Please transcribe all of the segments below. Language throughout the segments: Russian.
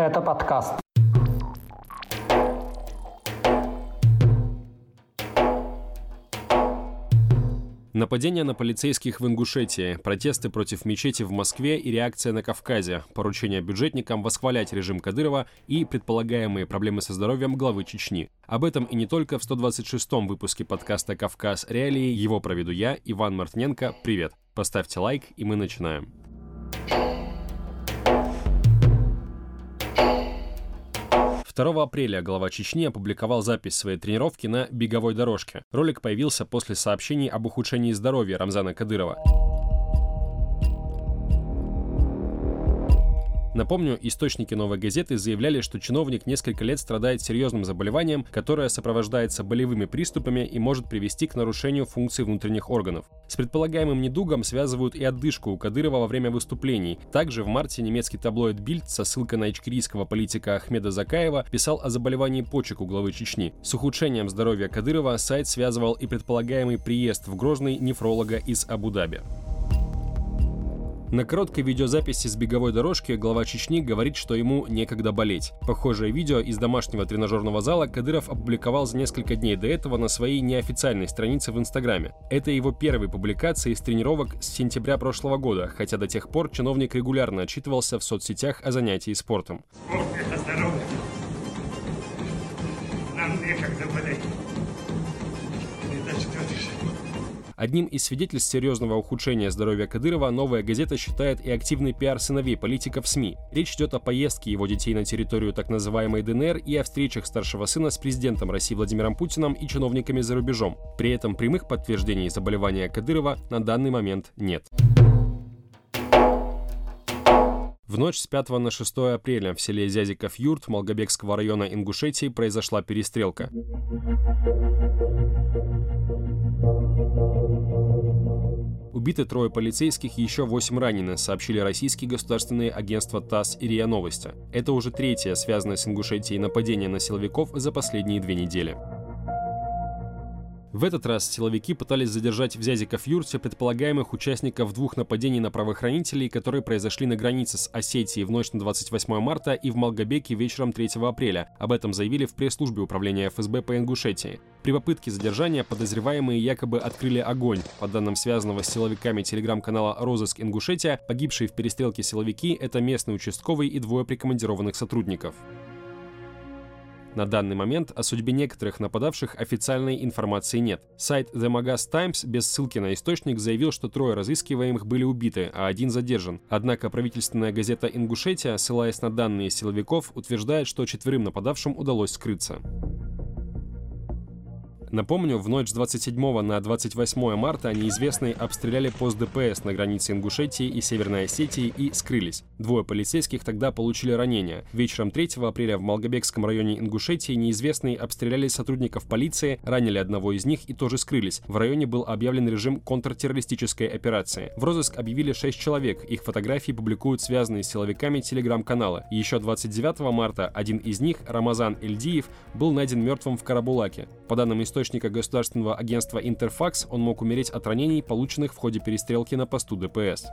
Это подкаст. Нападения на полицейских в Ингушетии, протесты против мечети в Москве и реакция на Кавказе, поручение бюджетникам восхвалять режим Кадырова и предполагаемые проблемы со здоровьем главы Чечни. Об этом и не только в 126-м выпуске подкаста «Кавказ.Реалии». Его проведу я, Иван Мартыненко. Привет! Поставьте лайк, и мы начинаем. Thank you. 2 апреля глава Чечни опубликовал запись своей тренировки на беговой дорожке. Ролик появился после сообщений об ухудшении здоровья Рамзана Кадырова. Напомню, источники «Новой газеты» заявляли, что чиновник несколько лет страдает серьезным заболеванием, которое сопровождается болевыми приступами и может привести к нарушению функций внутренних органов. С предполагаемым недугом связывают и отдышку у Кадырова во время выступлений. Также в марте немецкий таблоид «Бильд» со ссылкой на ичкерийского политика Ахмеда Закаева писал о заболевании почек у главы Чечни. С ухудшением здоровья Кадырова сайт связывал и предполагаемый приезд в Грозный нефролога из Абу-Даби. На короткой видеозаписи с беговой дорожки глава Чечни говорит, что ему некогда болеть. Похожее видео из домашнего тренажерного зала Кадыров опубликовал за несколько дней до этого на своей неофициальной странице в Инстаграме. Это его первые публикации из тренировок с сентября прошлого года, хотя до тех пор чиновник регулярно отчитывался в соцсетях о занятии спортом. Спорт – это здоровье. Нам некогда болеть. Одним из свидетельств серьезного ухудшения здоровья Кадырова «Новая газета» считает и активный пиар сыновей политиков в СМИ. Речь идет о поездке его детей на территорию так называемой ДНР и о встречах старшего сына с президентом России Владимиром Путиным и чиновниками за рубежом. При этом прямых подтверждений заболевания Кадырова на данный момент нет. В ночь с 5 на 6 апреля в селе Зязиков-Юрт Малгобекского района Ингушетии произошла перестрелка. Убиты 3 полицейских, еще 8 ранены, сообщили российские государственные агентства ТАСС и РИА Новости. Это уже 3-е, связанное с Ингушетией, нападение на силовиков за последние 2 недели. В этот раз силовики пытались задержать в Зязиков-Юрте предполагаемых участников 2 нападений на правоохранителей, которые произошли на границе с Осетией в ночь на 28 марта и в Малгобеке вечером 3 апреля. Об этом заявили в пресс-службе управления ФСБ по Ингушетии. При попытке задержания подозреваемые якобы открыли огонь. По данным связанного с силовиками телеграм-канала «Розыск Ингушетия», погибшие в перестрелке силовики – это местный участковый и 2 прикомандированных сотрудников. На данный момент о судьбе некоторых нападавших официальной информации нет. Сайт The Magas Times без ссылки на источник заявил, что 3 разыскиваемых были убиты, а 1 задержан. Однако правительственная газета «Ингушетия», ссылаясь на данные силовиков, утверждает, что 4 нападавшим удалось скрыться. Напомню, в ночь с 27 на 28 марта неизвестные обстреляли пост ДПС на границе Ингушетии и Северной Осетии и скрылись. 2 полицейских тогда получили ранения. Вечером 3 апреля в Малгобекском районе Ингушетии неизвестные обстреляли сотрудников полиции, ранили одного из них и тоже скрылись. В районе был объявлен режим контртеррористической операции. В розыск объявили 6 человек. Их фотографии публикуют связанные с силовиками телеграм-каналы. Еще 29 марта один из них, Рамазан Эльдиев, был найден мертвым в Карабулаке. По данным источника государственного агентства «Интерфакс», он мог умереть от ранений, полученных в ходе перестрелки на посту ДПС.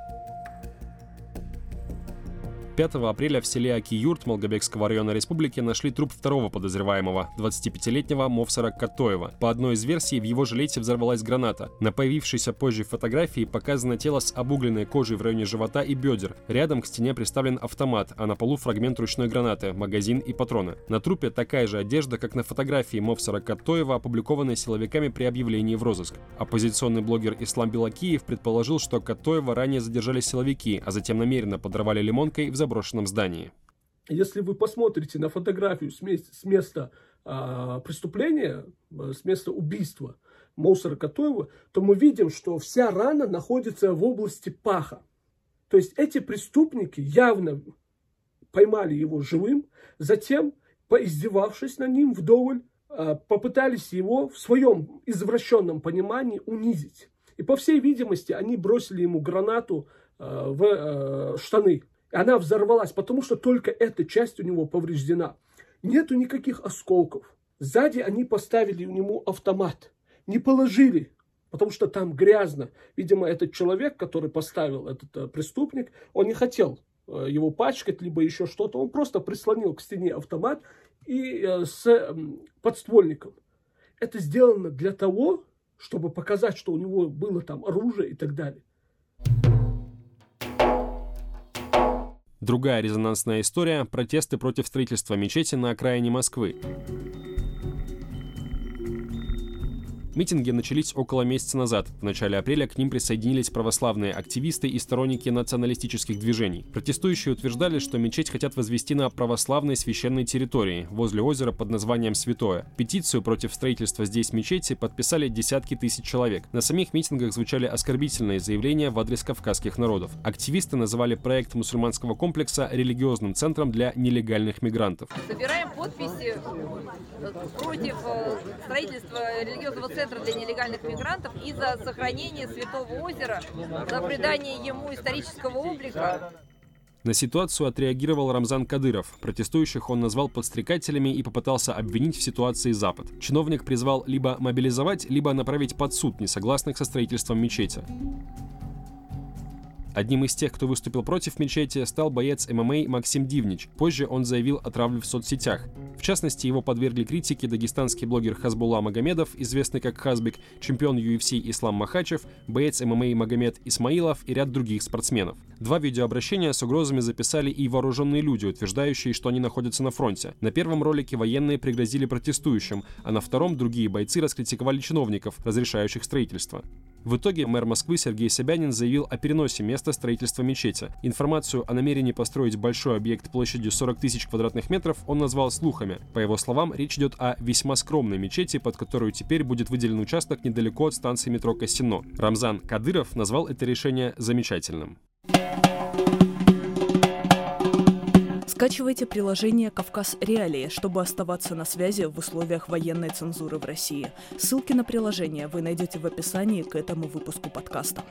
5 апреля в селе Аки-Юрт Малгобекского района республики нашли труп 2 подозреваемого, 25-летнего Мовсара Катоева. По одной из версий, в его жилете взорвалась граната. На появившейся позже фотографии показано тело с обугленной кожей в районе живота и бедер. Рядом к стене приставлен автомат, а на полу фрагмент ручной гранаты, магазин и патроны. На трупе такая же одежда, как на фотографии Мовсара Катоева, опубликованной силовиками при объявлении в розыск. Оппозиционный блогер Ислам Белакиев предположил, что Катоева ранее задержали силовики, а затем намеренно подорвали лимонкой в заброшенном здании. Если вы посмотрите на фотографию с места убийства Мовсара Катоева, то мы видим, что вся рана находится в области паха. То есть эти преступники явно поймали его живым, затем, поиздевавшись над ним вдоволь, попытались его в своем извращенном понимании унизить. И по всей видимости они бросили ему гранату в штаны. Она взорвалась, потому что только эта часть у него повреждена. Нету никаких осколков. Сзади они поставили у него автомат. Не положили, потому что там грязно. Видимо, этот человек, который поставил, этот преступник, он не хотел его пачкать, либо еще что-то. Он просто прислонил к стене автомат и с подствольником. Это сделано для того, чтобы показать, что у него было там оружие и так далее. Другая резонансная история – протесты против строительства мечети на окраине Москвы. Митинги начались около месяца назад. В начале апреля к ним присоединились православные активисты и сторонники националистических движений. Протестующие утверждали, что мечеть хотят возвести на православной священной территории, возле озера под названием Святое. Петицию против строительства здесь мечети подписали десятки тысяч человек. На самих митингах звучали оскорбительные заявления в адрес кавказских народов. Активисты называли проект мусульманского комплекса религиозным центром для нелегальных мигрантов. Собираем подписи против строительства религиозного центра для нелегальных мигрантов и за сохранение Святого озера, за придание ему исторического облика. На ситуацию отреагировал Рамзан Кадыров. Протестующих он назвал подстрекателями и попытался обвинить в ситуации Запад. Чиновник призвал либо мобилизовать, либо направить под суд несогласных со строительством мечети. Одним из тех, кто выступил против мечети, стал боец ММА Максим Дивнич. Позже он заявил о травле в соцсетях. В частности, его подвергли критике дагестанский блогер Хазбулла Магомедов, известный как Хазбик, чемпион UFC Ислам Махачев, боец ММА Магомед Исмаилов и ряд других спортсменов. Два видеообращения с угрозами записали и вооруженные люди, утверждающие, что они находятся на фронте. На первом ролике военные пригрозили протестующим, а на втором другие бойцы раскритиковали чиновников, разрешающих строительство. В итоге мэр Москвы Сергей Собянин заявил о переносе места строительства мечети. Информацию о намерении построить большой объект площадью 40 тысяч квадратных метров он назвал слухами. По его словам, речь идет о весьма скромной мечети, под которую теперь будет выделен участок недалеко от станции метро Косино. Рамзан Кадыров назвал это решение замечательным. Скачивайте приложение «Кавказ.Реалии», чтобы оставаться на связи в условиях военной цензуры в России. Ссылки на приложение вы найдете в описании к этому выпуску подкаста.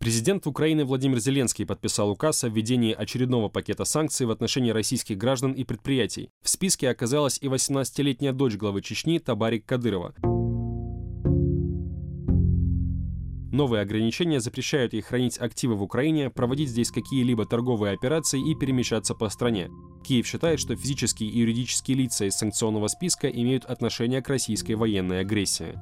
Президент Украины Владимир Зеленский подписал указ о введении очередного пакета санкций в отношении российских граждан и предприятий. В списке оказалась и 18-летняя дочь главы Чечни Табарик Кадырова. Новые ограничения запрещают ей хранить активы в Украине, проводить здесь какие-либо торговые операции и перемещаться по стране. Киев считает, что физические и юридические лица из санкционного списка имеют отношение к российской военной агрессии.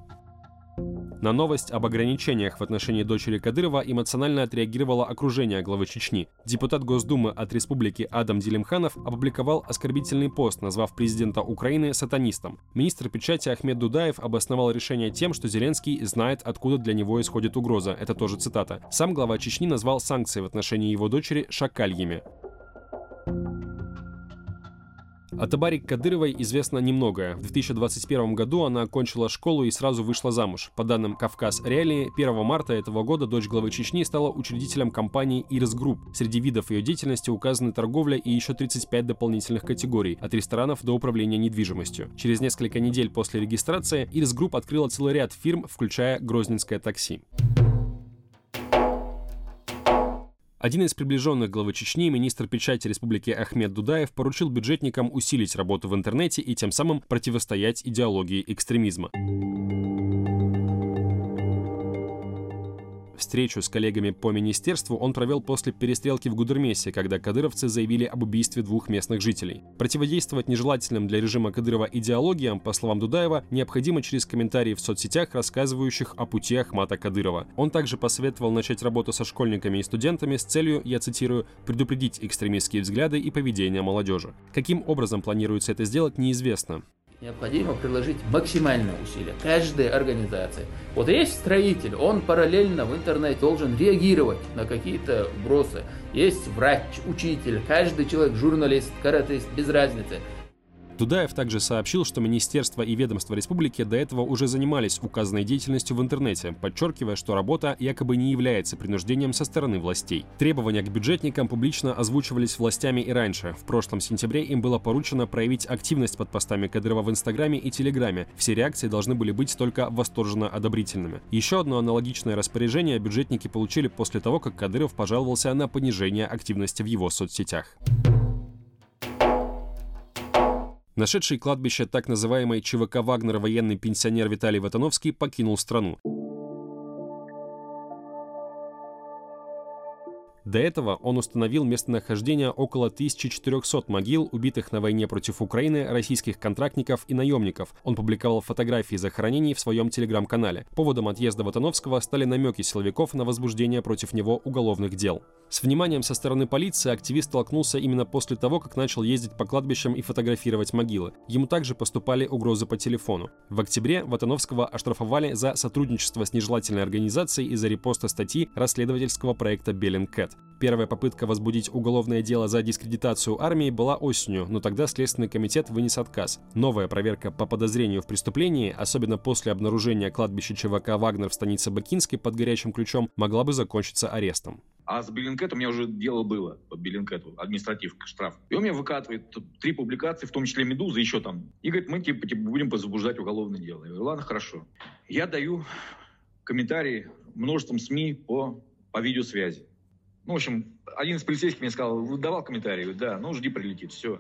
На новость об ограничениях в отношении дочери Кадырова эмоционально отреагировало окружение главы Чечни. Депутат Госдумы от Республики Адам Дилимханов опубликовал оскорбительный пост, назвав президента Украины сатанистом. Министр печати Ахмед Дудаев обосновал решение тем, что Зеленский знает, откуда для него исходит угроза. Это тоже цитата. Сам глава Чечни назвал санкции в отношении его дочери «шакальями». О Табарик Кадыровой известно немногое. В 2021 году она окончила школу и сразу вышла замуж. По данным «Кавказ.Реалии», 1 марта этого года дочь главы Чечни стала учредителем компании Iris Group. Среди видов ее деятельности указаны торговля и еще 35 дополнительных категорий, от ресторанов до управления недвижимостью. Через несколько недель после регистрации Iris Group открыла целый ряд фирм, включая «Грозненское такси». Один из приближенных главы Чечни, министр печати Республики Ахмед Дудаев, поручил бюджетникам усилить работу в интернете и тем самым противостоять идеологии экстремизма. Встречу с коллегами по министерству он провел после перестрелки в Гудермесе, когда кадыровцы заявили об убийстве двух местных жителей. Противодействовать нежелательным для режима Кадырова идеологиям, по словам Дудаева, необходимо через комментарии в соцсетях, рассказывающих о пути Ахмата Кадырова. Он также посоветовал начать работу со школьниками и студентами с целью, я цитирую, «предупредить экстремистские взгляды и поведение молодежи». Каким образом планируется это сделать, неизвестно. Необходимо приложить максимальное усилие каждой организации. Вот есть строитель, он параллельно в интернете должен реагировать на какие-то вбросы. Есть врач, учитель, каждый человек, журналист, каратист, без разницы. Дудаев также сообщил, что министерство и ведомства республики до этого уже занимались указанной деятельностью в интернете, подчеркивая, что работа якобы не является принуждением со стороны властей. Требования к бюджетникам публично озвучивались властями и раньше. В прошлом сентябре им было поручено проявить активность под постами Кадырова в Инстаграме и Телеграме. Все реакции должны были быть только восторженно одобрительными. Еще одно аналогичное распоряжение бюджетники получили после того, как Кадыров пожаловался на понижение активности в его соцсетях. Нашедший кладбище так называемой ЧВК «Вагнер» военный пенсионер Виталий Ватановский покинул страну. До этого он установил местонахождение около 1400 могил, убитых на войне против Украины, российских контрактников и наемников. Он публиковал фотографии захоронений в своем телеграм-канале. Поводом отъезда Ватановского стали намеки силовиков на возбуждение против него уголовных дел. С вниманием со стороны полиции активист столкнулся именно после того, как начал ездить по кладбищам и фотографировать могилы. Ему также поступали угрозы по телефону. В октябре Ватановского оштрафовали за сотрудничество с нежелательной организацией и за репосты статьи расследовательского проекта Bellingcat. Первая попытка возбудить уголовное дело за дискредитацию армии была осенью, но тогда Следственный комитет вынес отказ. Новая проверка по подозрению в преступлении, особенно после обнаружения кладбища ЧВК «Вагнер» в станице Бакинской под горячим ключом, могла бы закончиться арестом. А с Bellingcat'ом у меня уже дело было, по Bellingcat'у, административка, штраф. И он меня выкатывает 3 публикации, в том числе «Медуза», еще там. И говорит, мы будем возбуждать уголовное дело. Я говорю, ладно, хорошо. Я даю комментарии множеством СМИ по видеосвязи. Ну, в общем, один из полицейских мне сказал, давал комментарии, да, ну жди, прилетит, все.